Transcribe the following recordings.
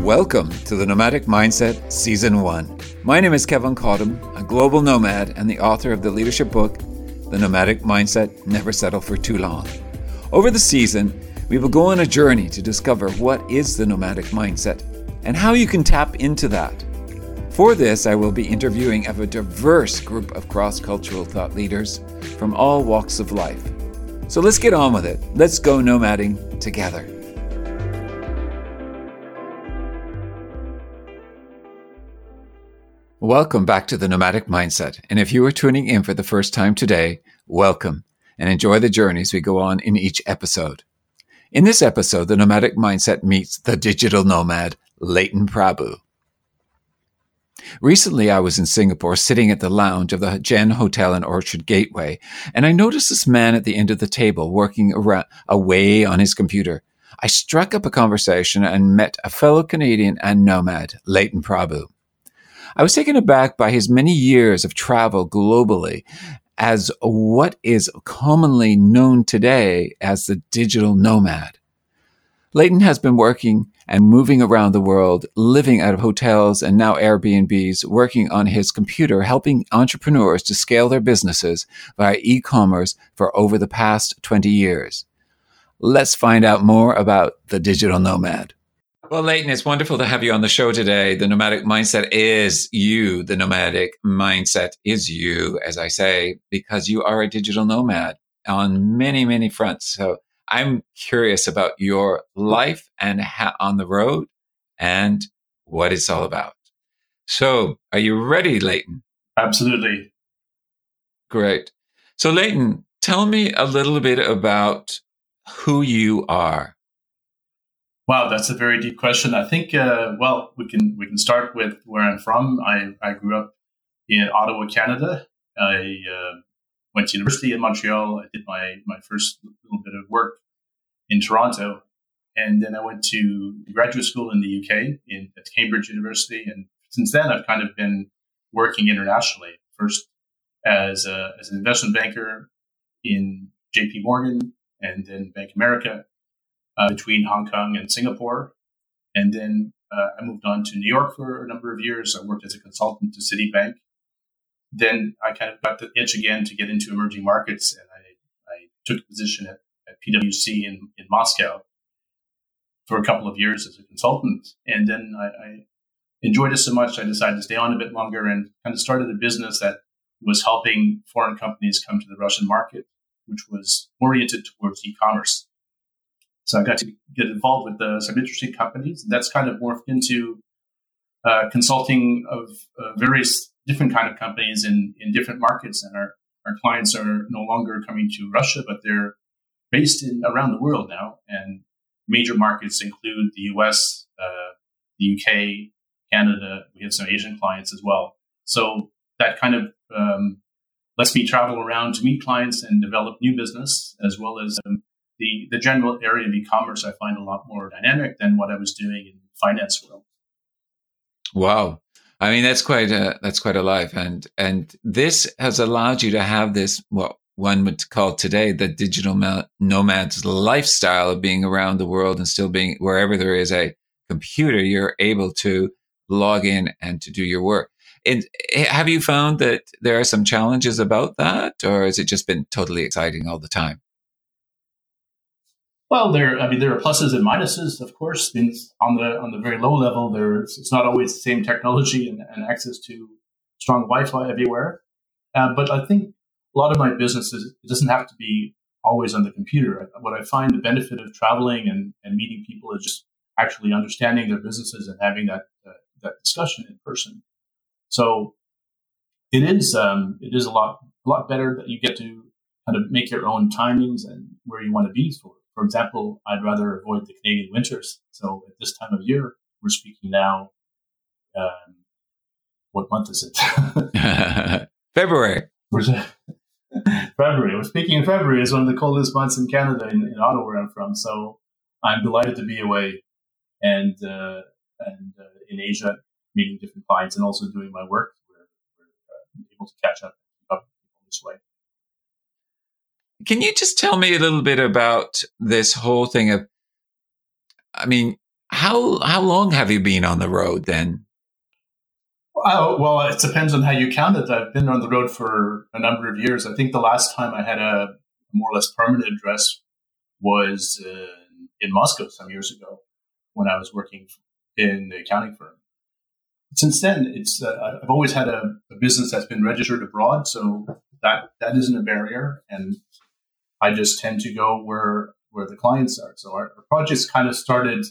Welcome to The Nomadic Mindset Season 1. My name is Kevin Cottom, a global nomad and the author of the leadership book, The Nomadic Mindset, Never Settle for Too Long. Over the season, we will go on a journey to discover what is the nomadic mindset and how you can tap into that. For this, I will be interviewing a diverse group of cross-cultural thought leaders from all walks of life. So let's get on with it. Let's go nomading together. Welcome back to the Nomadic Mindset. And if you are tuning in for the first time today, welcome and enjoy the journeys we go on in each episode. In this episode, the Nomadic Mindset meets the digital nomad, Leighton Prabhu. Recently, I was in Singapore sitting at the lounge of the Jen Hotel in Orchard Gateway, and I noticed this man at the end of the table working away on his computer. I struck up a conversation and met a fellow Canadian and nomad, Leighton Prabhu. I was taken aback by his many years of travel globally as what is commonly known today as the digital nomad. Leighton has been working and moving around the world, living out of hotels and now Airbnbs, working on his computer, helping entrepreneurs to scale their businesses via e-commerce for over the past 20 years. Let's find out more about the digital nomad. Well, Leighton, it's wonderful to have you on the show today. The Nomadic Mindset is you. The Nomadic Mindset is you, as I say, because you are a digital nomad on many, many fronts. So I'm curious about your life and on the road and what it's all about. So are you ready, Leighton? Absolutely. Great. So Leighton, tell me a little bit about who you are. Wow, that's a very deep question. I think, we can start with where I'm from. I grew up in Ottawa, Canada. I went to university in Montreal. I did my first little bit of work in Toronto. And then I went to graduate school in the UK at Cambridge University. And since then, I've kind of been working internationally, first as an investment banker in J.P. Morgan and then Bank America between Hong Kong and Singapore. And then I moved on to New York for a number of years. I worked as a consultant to Citibank. Then I kind of got the itch again to get into emerging markets, and I took a position at PwC in Moscow for a couple of years as a consultant. And then I enjoyed it so much, I decided to stay on a bit longer and kind of started a business that was helping foreign companies come to the Russian market, which was oriented towards e-commerce. So I got to get involved with some interesting companies. And that's kind of morphed into consulting of various different kind of companies in different markets. And our clients are no longer coming to Russia, but they're based around the world now. And major markets include the US, the UK, Canada. We have some Asian clients as well. So that kind of lets me travel around to meet clients and develop new business, as well as the general area of e-commerce I find a lot more dynamic than what I was doing in the finance world. Wow. I mean, that's quite a life. And this has allowed you to have this, what one would call today, the digital nomad's lifestyle of being around the world and still being wherever there is a computer, you're able to log in and to do your work. And have you found that there are some challenges about that, or has it just been totally exciting all the time? Well, there are pluses and minuses, of course. On the very low level, it's not always the same technology and access to strong Wi-Fi everywhere. But I think a lot of my businesses, it doesn't have to be always on the computer. What I find the benefit of traveling and meeting people is just actually understanding their businesses and having that discussion in person. So it is a lot better that you get to kind of make your own timings and where you want to be for. For example, I'd rather avoid the Canadian winters. So at this time of year, we're speaking now. What month is it? February. We're speaking in February. It's one of the coldest months in Canada, in Ottawa, where I'm from. So I'm delighted to be away and in Asia, meeting different clients and also doing my work. We're able to catch up this way. Can you just tell me a little bit about this whole thing of, I mean, How long have you been on the road then? Well, it depends on how you count it. I've been on the road for a number of years. I think the last time I had a more or less permanent address was in Moscow some years ago when I was working in the accounting firm. Since then, it's I've always had a business that's been registered abroad, so that isn't a barrier, and I just tend to go where the clients are. So our projects kind of started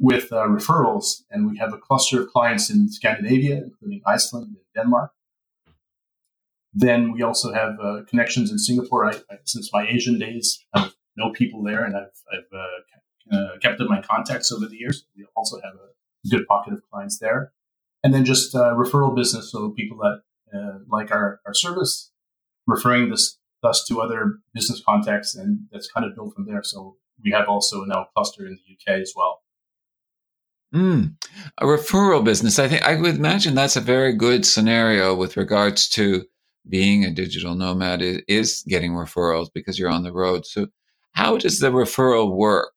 with referrals, and we have a cluster of clients in Scandinavia, including Iceland and Denmark. Then we also have connections in Singapore. I since my Asian days, I know people there, and I've kept up my contacts over the years. We also have a good pocket of clients there. And then just referral business, so people that like our service, referring us to other business contacts, and that's kind of built from there. So we have also now a cluster in the UK as well. A referral business. I think I would imagine that's a very good scenario with regards to being a digital nomad is getting referrals because you're on the road. So how does the referral work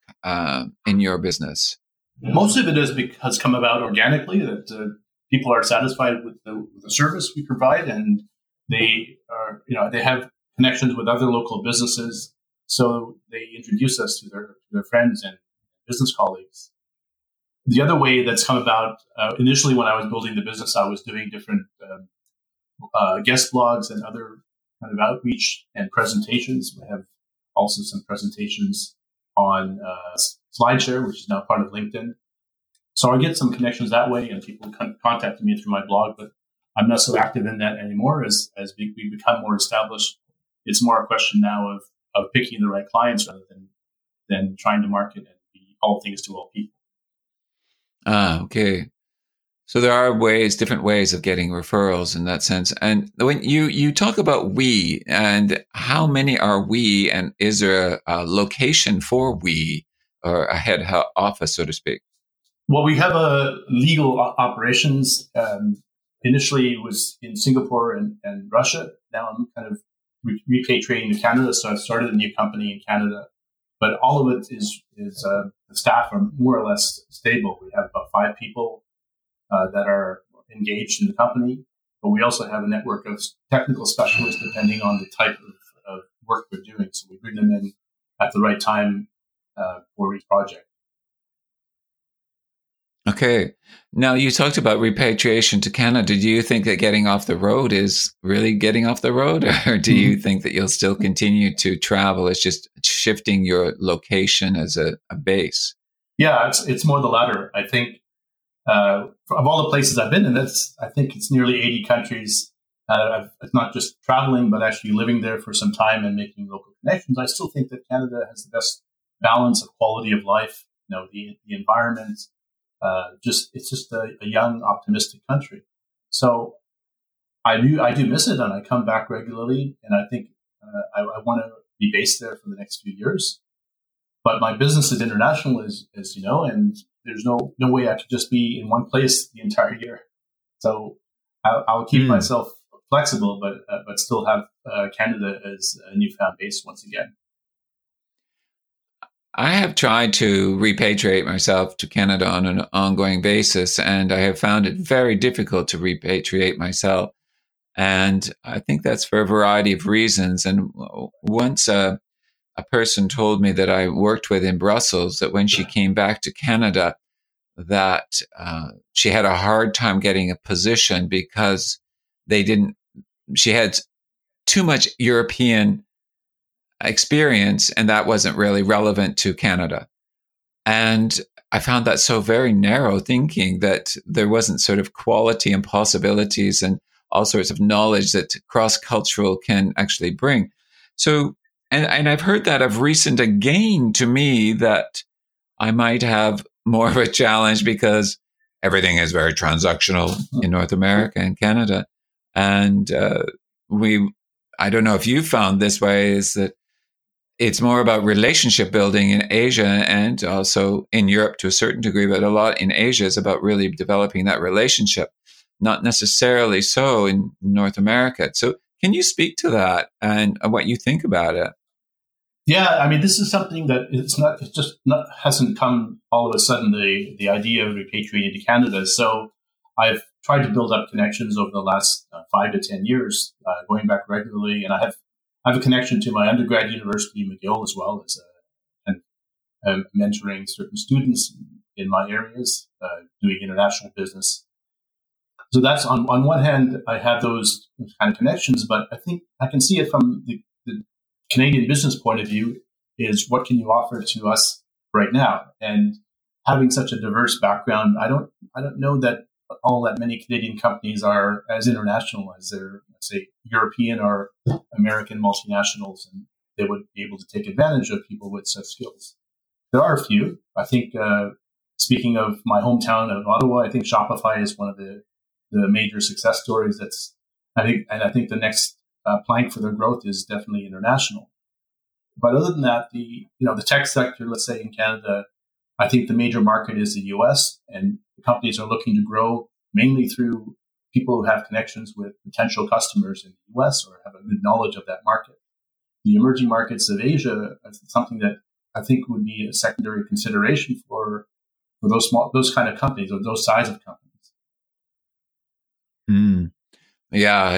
in your business? Most of it has come about organically, that people are satisfied with the service we provide, and they are, they have connections with other local businesses, so they introduce us to their friends and business colleagues. The other way that's come about, initially when I was building the business, I was doing different guest blogs and other kind of outreach and presentations. We have also some presentations on Slideshare, which is now part of LinkedIn. So I get some connections that way, and people contact me through my blog, but I'm not so active in that anymore. As we become more established, it's more a question now of picking the right clients rather than trying to market and be all things to all people. Okay. So there are different ways of getting referrals in that sense. And when you talk about we, and how many are we, and is there a location for we or a head office, so to speak? Well, we have a legal operations. Initially, it was in Singapore and Russia. Now I'm kind of repatriating to Canada, so I've started a new company in Canada. But all of it is the staff are more or less stable. We have about 5 people that are engaged in the company, but we also have a network of technical specialists depending on the type of work we're doing. So we bring them in at the right time for each project. Okay. Now, you talked about repatriation to Canada. Do you think that getting off the road is really getting off the road? Or do you think that you'll still continue to travel? It's just shifting your location as a base. Yeah, it's more the latter. I think of all the places I've been in, I think it's nearly 80 countries. It's not just traveling, but actually living there for some time and making local connections. I still think that Canada has the best balance of quality of life, the environment. It's just a young, optimistic country. So I do miss it, and I come back regularly, and I think I want to be based there for the next few years. But my business is international, as you know, and there's no way I could just be in one place the entire year. So I'll keep myself flexible, but still have Canada as a newfound base once again. I have tried to repatriate myself to Canada on an ongoing basis, and I have found it very difficult to repatriate myself. And I think that's for a variety of reasons. And once a person told me that I worked with in Brussels that when she came back to Canada, that she had a hard time getting a position because she had too much European experience, and that wasn't really relevant to Canada. And I found that so very narrow thinking, that there wasn't sort of quality and possibilities and all sorts of knowledge that cross-cultural can actually bring. So, and I've heard that of recent again to me, that I might have more of a challenge because everything is very transactional in North America and Canada. And I don't know if you found this way, is that it's more about relationship building in Asia and also in Europe to a certain degree, but a lot in Asia is about really developing that relationship, not necessarily so in North America. So can you speak to that and what you think about it? Yeah, I mean, this is something that hasn't come all of a sudden, the idea of repatriating to Canada. So I've tried to build up connections over the last 5 to 10 years, going back regularly, and I have a connection to my undergrad university, McGill, as well as mentoring certain students in my areas, doing international business. So that's on one hand, I have those kind of connections, but I think I can see it from the Canadian business point of view is what can you offer to us right now? And having such a diverse background, I don't know that all that many Canadian companies are as international as their, say, European or American multinationals, and they would be able to take advantage of people with such skills. There are a few. I think, speaking of my hometown of Ottawa, I think Shopify is one of the major success stories. I think the next plank for their growth is definitely international. But other than that, the tech sector, let's say in Canada, I think the major market is the U.S., and the companies are looking to grow mainly through people who have connections with potential customers in the U.S. or have a good knowledge of that market. The emerging markets of Asia is something that I think would be a secondary consideration for those kind of companies or those size of companies. Mm. Yeah,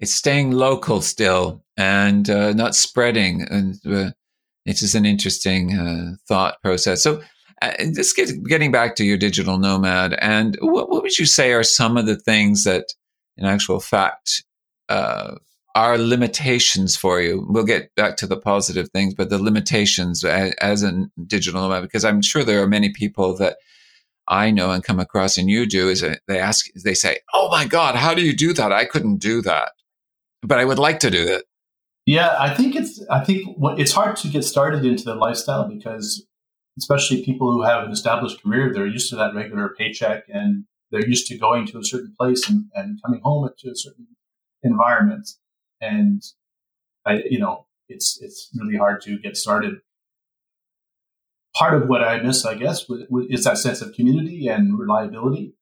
it's staying local still and not spreading, and it is an interesting thought process. So, just getting back to your digital nomad, and what would you say are some of the things that, in actual fact, are limitations for you? We'll get back to the positive things, but the limitations as a digital nomad, because I'm sure there are many people that I know and come across, and you do, is they say, "Oh my God, how do you do that? I couldn't do that, but I would like to do that." Yeah, I think it's hard to get started into the lifestyle, because especially people who have an established career, they're used to that regular paycheck, and they're used to going to a certain place and coming home to a certain environment. And it's really hard to get started. Part of what I miss, I guess, is that sense of community and reliability.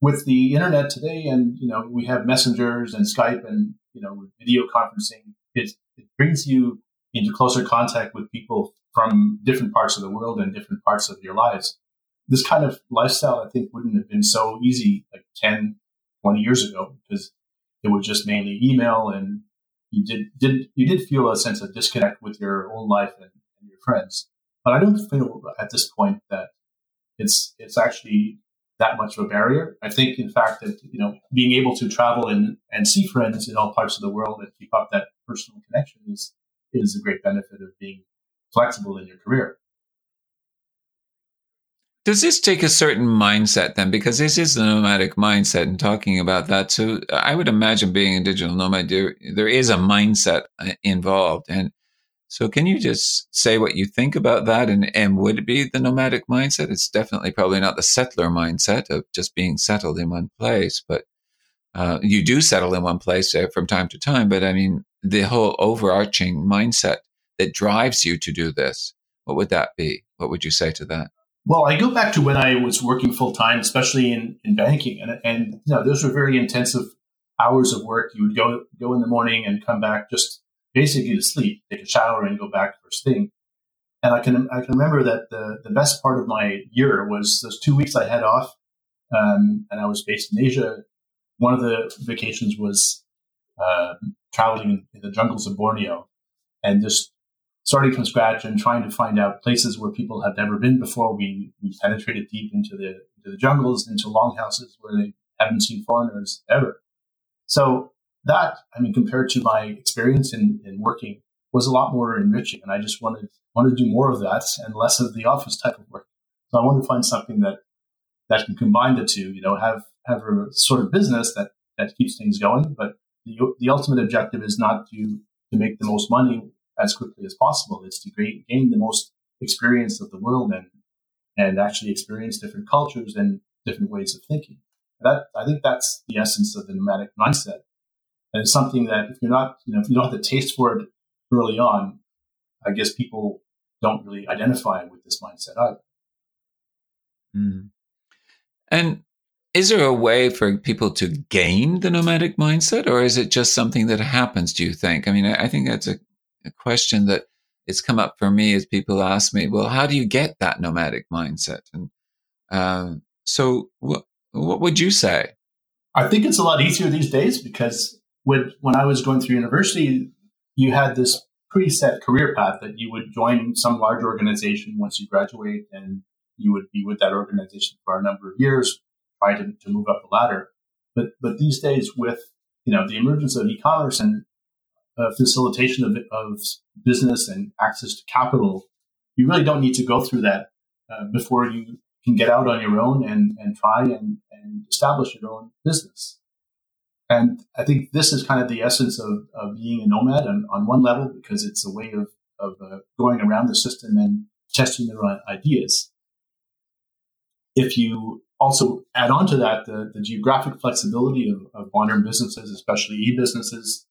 With the internet today, and we have messengers and Skype and video conferencing, it brings you into closer contact with people from different parts of the world and different parts of your lives. This kind of lifestyle, I think, wouldn't have been so easy like 10, 20 years ago, because it was just mainly email, and you did feel a sense of disconnect with your own life and your friends. But I don't feel at this point that it's actually that much of a barrier. I think, in fact, that being able to travel and see friends in all parts of the world and keep up that personal connection is a great benefit of being flexible in your career. Does this take a certain mindset then? Because this is the nomadic mindset and talking about that. So I would imagine being a digital nomad, there is a mindset involved. And so can you just say what you think about that, and would it be the nomadic mindset? It's definitely probably not the settler mindset of just being settled in one place, but you do settle in one place from time to time. But I mean, the whole overarching mindset that drives you to do this, what would that be? What would you say to that? Well, I go back to when I was working full-time, especially in banking, and those were very intensive hours of work. You would go in the morning and come back just basically to sleep, take a shower, and go back first thing. And I can remember that the best part of my year was those 2 weeks I had off, and I was based in Asia. One of the vacations was traveling in the jungles of Borneo, and just starting from scratch and trying to find out places where people have never been before. We penetrated deep into the jungles, into longhouses where they haven't seen foreigners ever. So that, I mean, compared to my experience in working, was a lot more enriching. And I just wanted to do more of that and less of the office type of work. So I wanted to find something that can combine the two, have a sort of business that keeps things going. But the ultimate objective is not to make the most money as quickly as possible. It's to gain the most experience of the world and actually experience different cultures and different ways of thinking. I think that's the essence of the nomadic mindset. And it's something that if you don't have the taste for it early on, I guess people don't really identify with this mindset either. Mm. And is there a way for people to gain the nomadic mindset, or is it just something that happens, do you think? I mean, I think that's a a question that it's come up for me as people ask me, well, how do you get that nomadic mindset? And so what would you say? I think it's a lot easier these days because when I was going through university, you had this preset career path that you would join some large organization once you graduate, and you would be with that organization for a number of years, trying to move up the ladder. But these days, with the emergence of e-commerce and facilitation of business and access to capital, you really don't need to go through that before you can get out on your own and try and establish your own business. And I think this is kind of the essence of being a nomad on one level, because it's a way of going around the system and testing their own ideas. If you also add on to that the geographic flexibility of modern businesses, especially e-businesses,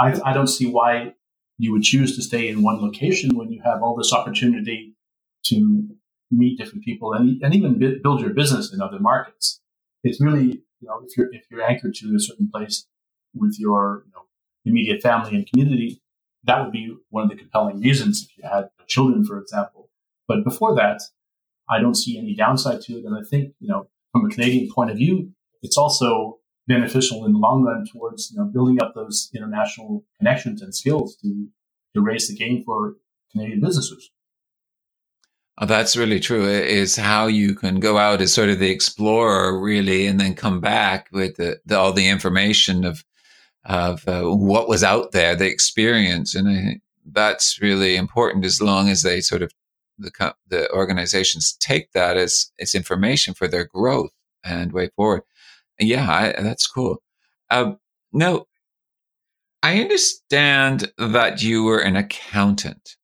I don't see why you would choose to stay in one location when you have all this opportunity to meet different people and even build your business in other markets. It's really, if you're anchored to a certain place with your immediate family and community, that would be one of the compelling reasons if you had children, for example. But before that, I don't see any downside to it. And I think, from a Canadian point of view, it's also beneficial in the long run towards building up those international connections and skills to raise the game for Canadian businesses. Oh, that's really true. It is how you can go out as sort of the explorer, really, and then come back with all the information of what was out there, the experience, and I think that's really important. As long as they sort of the organizations take that as information for their growth and way forward. Yeah, that's cool. No, I understand that you were an accountant.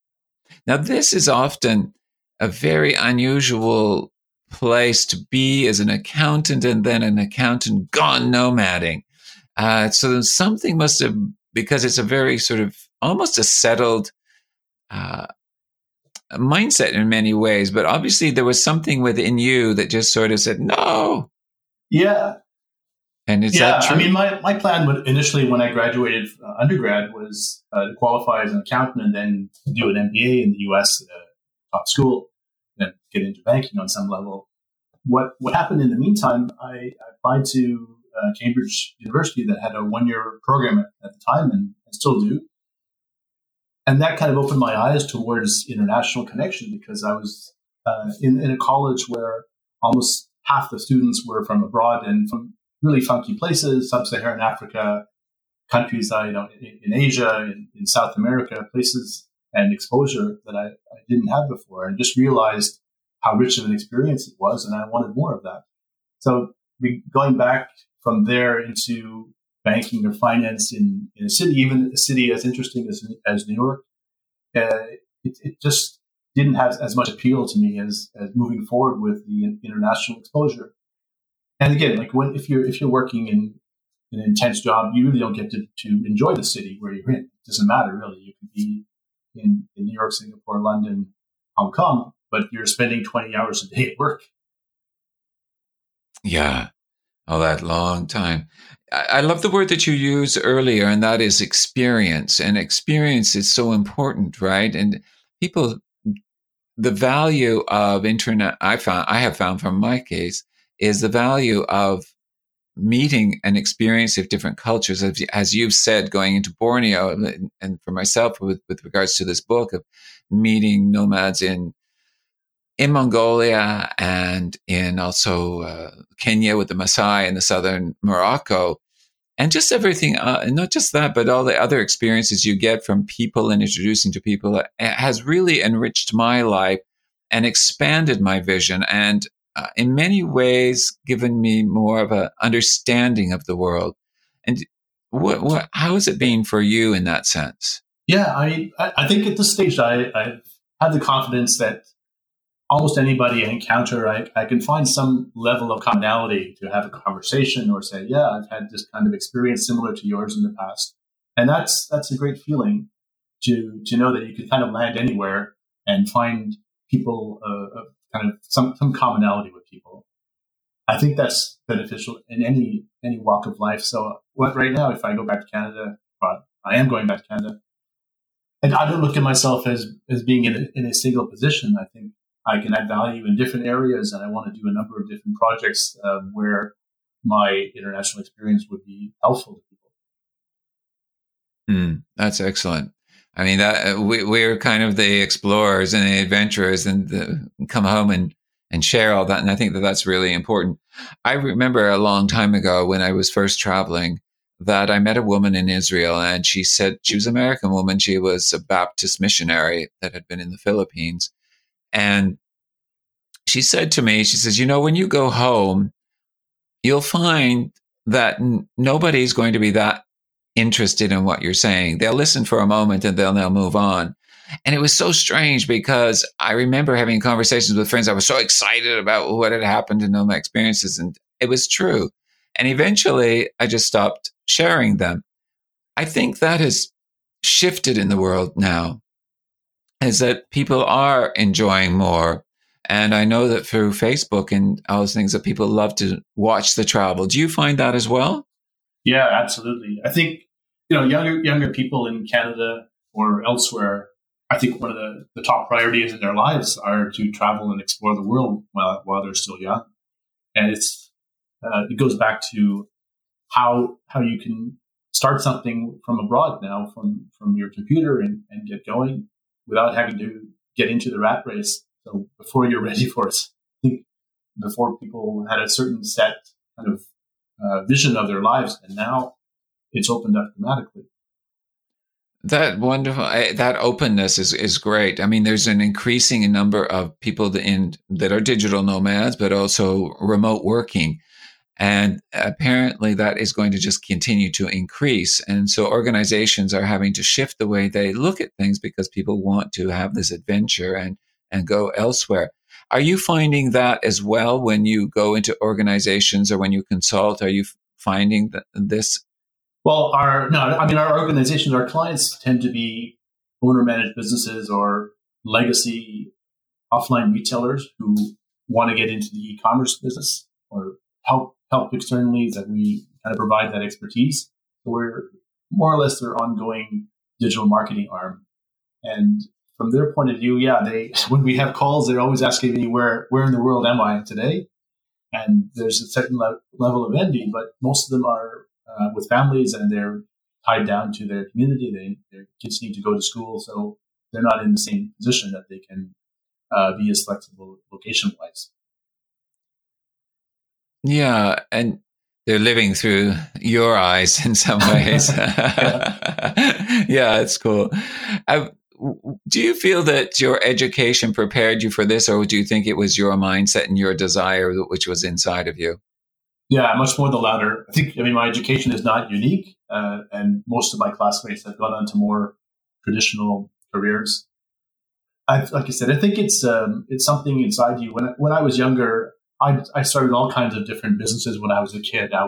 Now, this is often a very unusual place to be as an accountant, and then an accountant gone nomading. So something must have, because it's a very sort of almost a settled mindset in many ways, but obviously there was something within you that just sort of said, no. Yeah. And that true? I mean, my plan would initially when I graduated undergrad was to qualify as an accountant and then do an MBA in the U.S. Top school and get into banking on some level. What happened in the meantime, I applied to Cambridge University that had a one-year program at the time and still do. And that kind of opened my eyes towards international connection because I was in a college where almost half the students were from abroad and from really funky places, sub-Saharan Africa, countries in Asia, in South America, places and exposure that I didn't have before, and just realized how rich of an experience it was, and I wanted more of that. So going back from there into banking or finance in a city, even a city as interesting as New York, it just didn't have as much appeal to me as moving forward with the international exposure. And again, like if you're working in an intense job, you really don't get to enjoy the city where you're in. It doesn't matter really. You could be in New York, Singapore, London, Hong Kong, but you're spending 20 hours a day at work. Yeah. Oh, that long time. I love the word that you used earlier, and that is experience. And experience is so important, right? And people, the value of I have found from my case is the value of meeting and experience of different cultures, as you've said, going into Borneo, and for myself with regards to this book of meeting nomads in Mongolia and in also Kenya with the Maasai and the southern Morocco, and just everything, and not just that, but all the other experiences you get from people and introducing to people has really enriched my life and expanded my vision and in many ways, given me more of an understanding of the world. And how has it been for you in that sense? Yeah, I think at this stage, I have the confidence that almost anybody I encounter, I can find some level of commonality to have a conversation or say, yeah, I've had this kind of experience similar to yours in the past. And that's a great feeling to know that you can kind of land anywhere and find people kind of some commonality with people. I think that's beneficial in any walk of life. So right now, if I go back to Canada, but I am going back to Canada, And I don't look at myself as being in a single position. I think I can add value in different areas, and I want to do a number of different projects where my international experience would be helpful to people. That's excellent. I mean, that we're kind of the explorers and the adventurers, and come home and share all that. And I think that's really important. I remember a long time ago when I was first traveling that I met a woman in Israel, and she said she was an American woman. She was a Baptist missionary that had been in the Philippines. And she said to me, she says, you know, when you go home, you'll find that nobody's going to be that interested in what you're saying. They'll listen for a moment and they'll now move on. And it was so strange because I remember having conversations with friends. I was so excited about what had happened and all my experiences. And it was true. And eventually I just stopped sharing them. I think that has shifted in the world now, is that people are enjoying more. And I know that through Facebook and all those things that people love to watch the travel. Do you find that as well? Yeah, absolutely. I think, you know, younger people in Canada or elsewhere, I think one of the top priorities in their lives are to travel and explore the world while they're still young. And it goes back to how you can start something from abroad now from your computer and get going without having to get into the rat race. So before you're ready for it, I think before people had a certain set kind of vision of their lives, and now it's opened up dramatically. That wonderful. That openness is great. I mean, there's an increasing number of people that are digital nomads, but also remote working. And apparently that is going to just continue to increase. And so organizations are having to shift the way they look at things because people want to have this adventure and go elsewhere. Are you finding that as well when you go into organizations or when you consult? Are you finding this? Well, our organizations, our clients tend to be owner-managed businesses or legacy offline retailers who want to get into the e-commerce business or help externally that we kind of provide that expertise. So we're more or less their ongoing digital marketing arm. And from their point of view, yeah, when we have calls, they're always asking me, where in the world am I today? And there's a certain level of envy, but most of them are with families and they're tied down to their community. Their kids need to go to school, so they're not in the same position that they can be as flexible location-wise. Yeah, and they're living through your eyes in some ways. Yeah, it's cool. Do you feel that your education prepared you for this, or do you think it was your mindset and your desire which was inside of you? Yeah, much more the latter. I mean, my education is not unique, and most of my classmates have gone on to more traditional careers. I think it's something inside you. When I was younger, I started all kinds of different businesses when I was a kid. I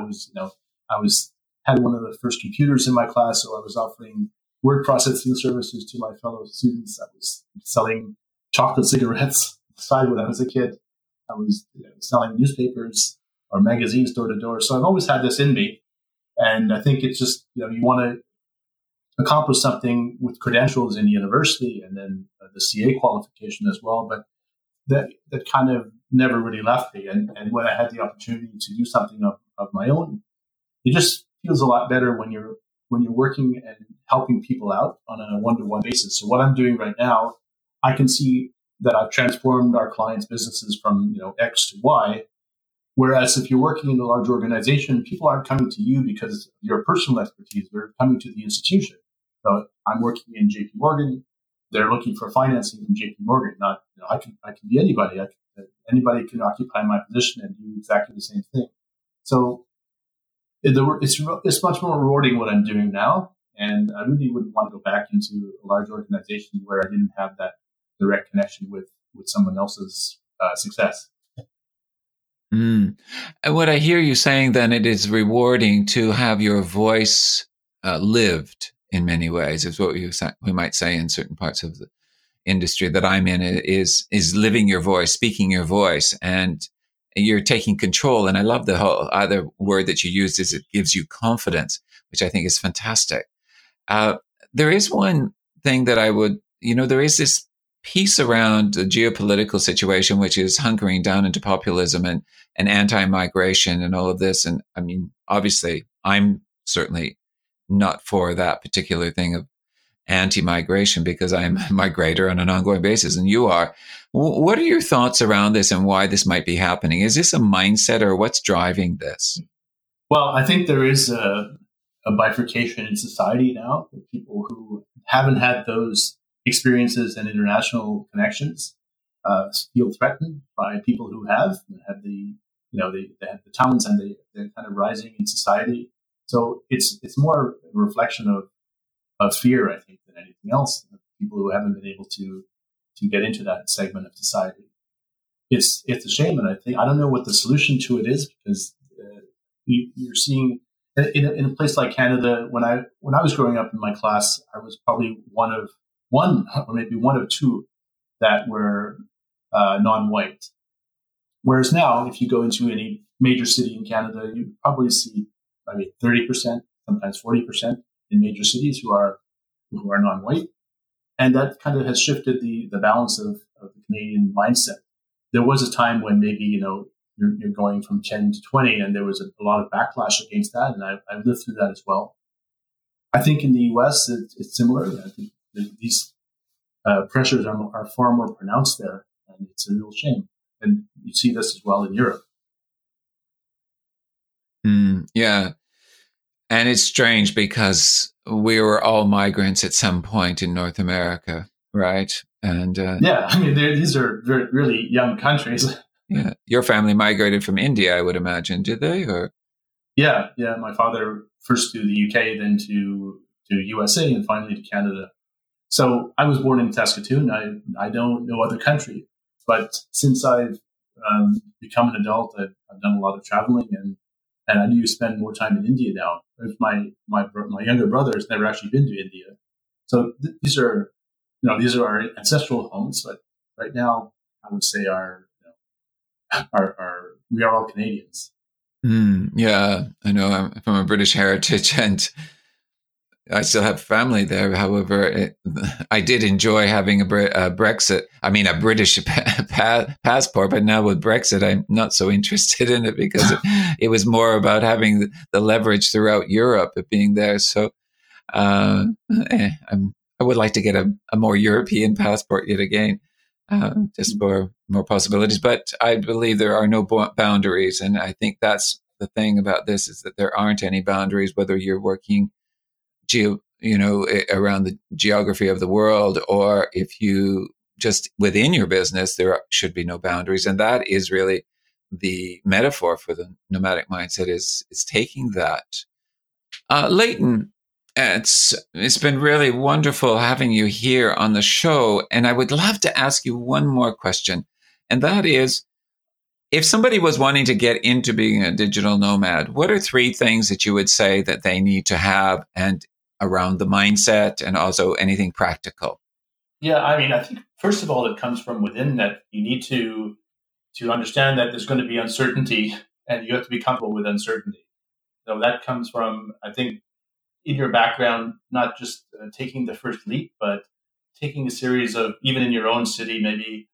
had one of the first computers in my class, so I was offering word processing services to my fellow students. I was selling chocolate cigarettes aside when I was a kid. I was selling newspapers or magazines door to door. So I've always had this in me. And I think it's just, you want to accomplish something with credentials in university and then the CA qualification as well. But that kind of never really left me. And when I had the opportunity to do something of my own, it just feels a lot better when you're working and helping people out on a one-to-one basis. So what I'm doing right now, I can see that I've transformed our clients' businesses from X to Y. Whereas if you're working in a large organization, people aren't coming to you because of your personal expertise. They're coming to the institution. So I'm working in J.P. Morgan. They're looking for financing from J.P. Morgan. Not I can be anybody. Anybody can occupy my position and do exactly the same thing. So it's much more rewarding what I'm doing now, and I really wouldn't want to go back into a large organization where I didn't have that direct connection with someone else's success. And what I hear you saying then, it is rewarding to have your voice lived in many ways, is what we might say in certain parts of the industry that I'm in, is living your voice, speaking your voice, and you're taking control. And I love the whole other word that you used, is it gives you confidence, which I think is fantastic. There is one thing that I would, you know, there is this piece around the geopolitical situation, which is hunkering down into populism and anti-migration and all of this. And I mean, obviously, I'm certainly not for that particular thing of anti-migration because I'm a migrator on an ongoing basis and you are. What are your thoughts around this and why this might be happening? Is this a mindset or what's driving this? Well, I think there is a bifurcation in society now for people who haven't had those experiences and international connections feel threatened by people who have they have the talents and they're kind of rising in society. So it's more a reflection of fear, I think, than anything else. People who haven't been able to get into that segment of society. It's a shame, and I think I don't know what the solution to it is because you're seeing in a place like Canada. When I was growing up in my class, I was probably one of two that were non-white. Whereas now, if you go into any major city in Canada, you probably see, 30%, sometimes 40% in major cities who are non-white. And that kind of has shifted the balance of the Canadian mindset. There was a time when maybe, you're going from 10 to 20, and there was a lot of backlash against that, and I've lived through that as well. I think in the U.S., it's similar. I think these pressures are far more pronounced there, and it's a real shame. And you see this as well in Europe. Yeah. And it's strange because we were all migrants at some point in North America, right? And these are really young countries. Yeah. Your family migrated from India, I would imagine, did they? Or Yeah. My father first to the UK, then to USA, and finally to Canada. So I was born in Saskatoon. I don't know other country, but since I've become an adult, I've done a lot of traveling, and I do spend more time in India now. My younger brother has never actually been to India, so these are our ancestral homes. But right now, I would say we are all Canadians. Yeah, I know. I'm from a British heritage and I still have family there. However, I did enjoy having a British passport, but now with Brexit, I'm not so interested in it because it was more about having the leverage throughout Europe, it being there. So I would like to get a more European passport yet again, just for more possibilities. But I believe there are no boundaries. And I think that's the thing about this is that there aren't any boundaries, whether you're working around the geography of the world, or if you just within your business, there should be no boundaries. And that is really the metaphor for the nomadic mindset is taking that. Leighton, it's been really wonderful having you here on the show. And I would love to ask you one more question. And that is, if somebody was wanting to get into being a digital nomad, what are 3 things that you would say that they need to have and around the mindset and also anything practical? Yeah, I think, first of all, it comes from within that you need to understand that there's going to be uncertainty and you have to be comfortable with uncertainty. So that comes from, I think, in your background, not just taking the first leap, but taking a series of, even in your own city, maybe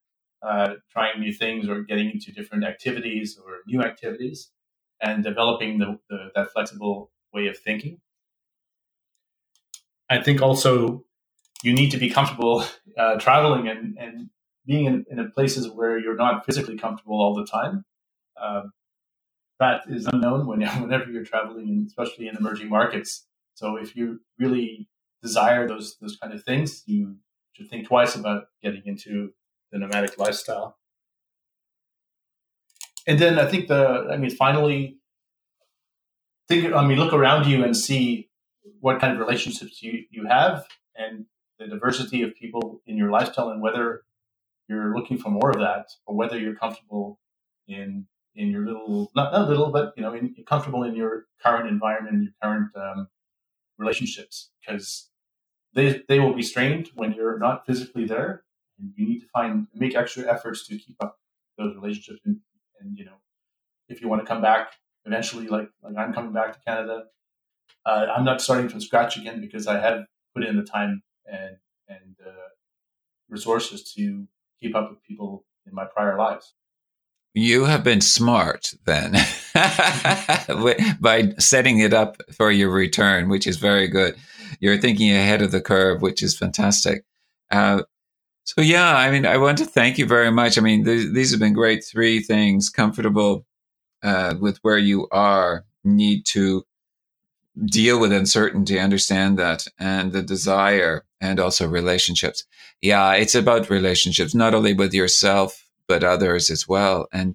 trying new things or getting into different activities or new activities and developing that flexible way of thinking. I think also you need to be comfortable traveling and being in places where you're not physically comfortable all the time. That is unknown whenever you're traveling, especially in emerging markets. So if you really desire those kind of things, you should think twice about getting into the nomadic lifestyle. And then I think finally, look around you and see what kind of relationships you have and the diversity of people in your lifestyle and whether you're looking for more of that or whether you're comfortable in your little, comfortable in your current environment, your current relationships, because they will be strained when you're not physically there. And you need to make extra efforts to keep up those relationships. And if you want to come back eventually, like I'm coming back to Canada, I'm not starting from scratch again because I have put in the time and resources to keep up with people in my prior lives. You have been smart then by setting it up for your return, which is very good. You're thinking ahead of the curve, which is fantastic. So yeah, I mean, I want to thank you very much. I mean, these have been great three things: comfortable with where you are, need to deal with uncertainty, understand that, and the desire, and also relationships. Yeah, it's about relationships, not only with yourself, but others as well. And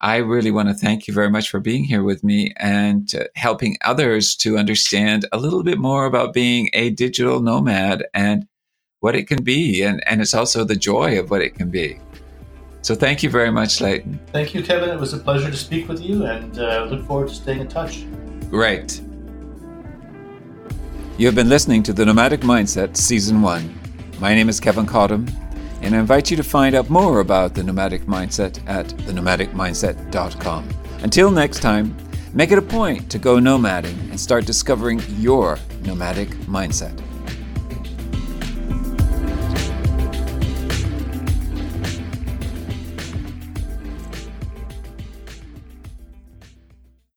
I really want to thank you very much for being here with me and helping others to understand a little bit more about being a digital nomad and what it can be. And it's also the joy of what it can be. So thank you very much, Leighton. Thank you, Kevin. It was a pleasure to speak with you, and look forward to staying in touch. Great. You have been listening to The Nomadic Mindset Season 1. My name is Kevin Cottom, and I invite you to find out more about The Nomadic Mindset at thenomadicmindset.com. Until next time, make it a point to go nomading and start discovering your nomadic mindset.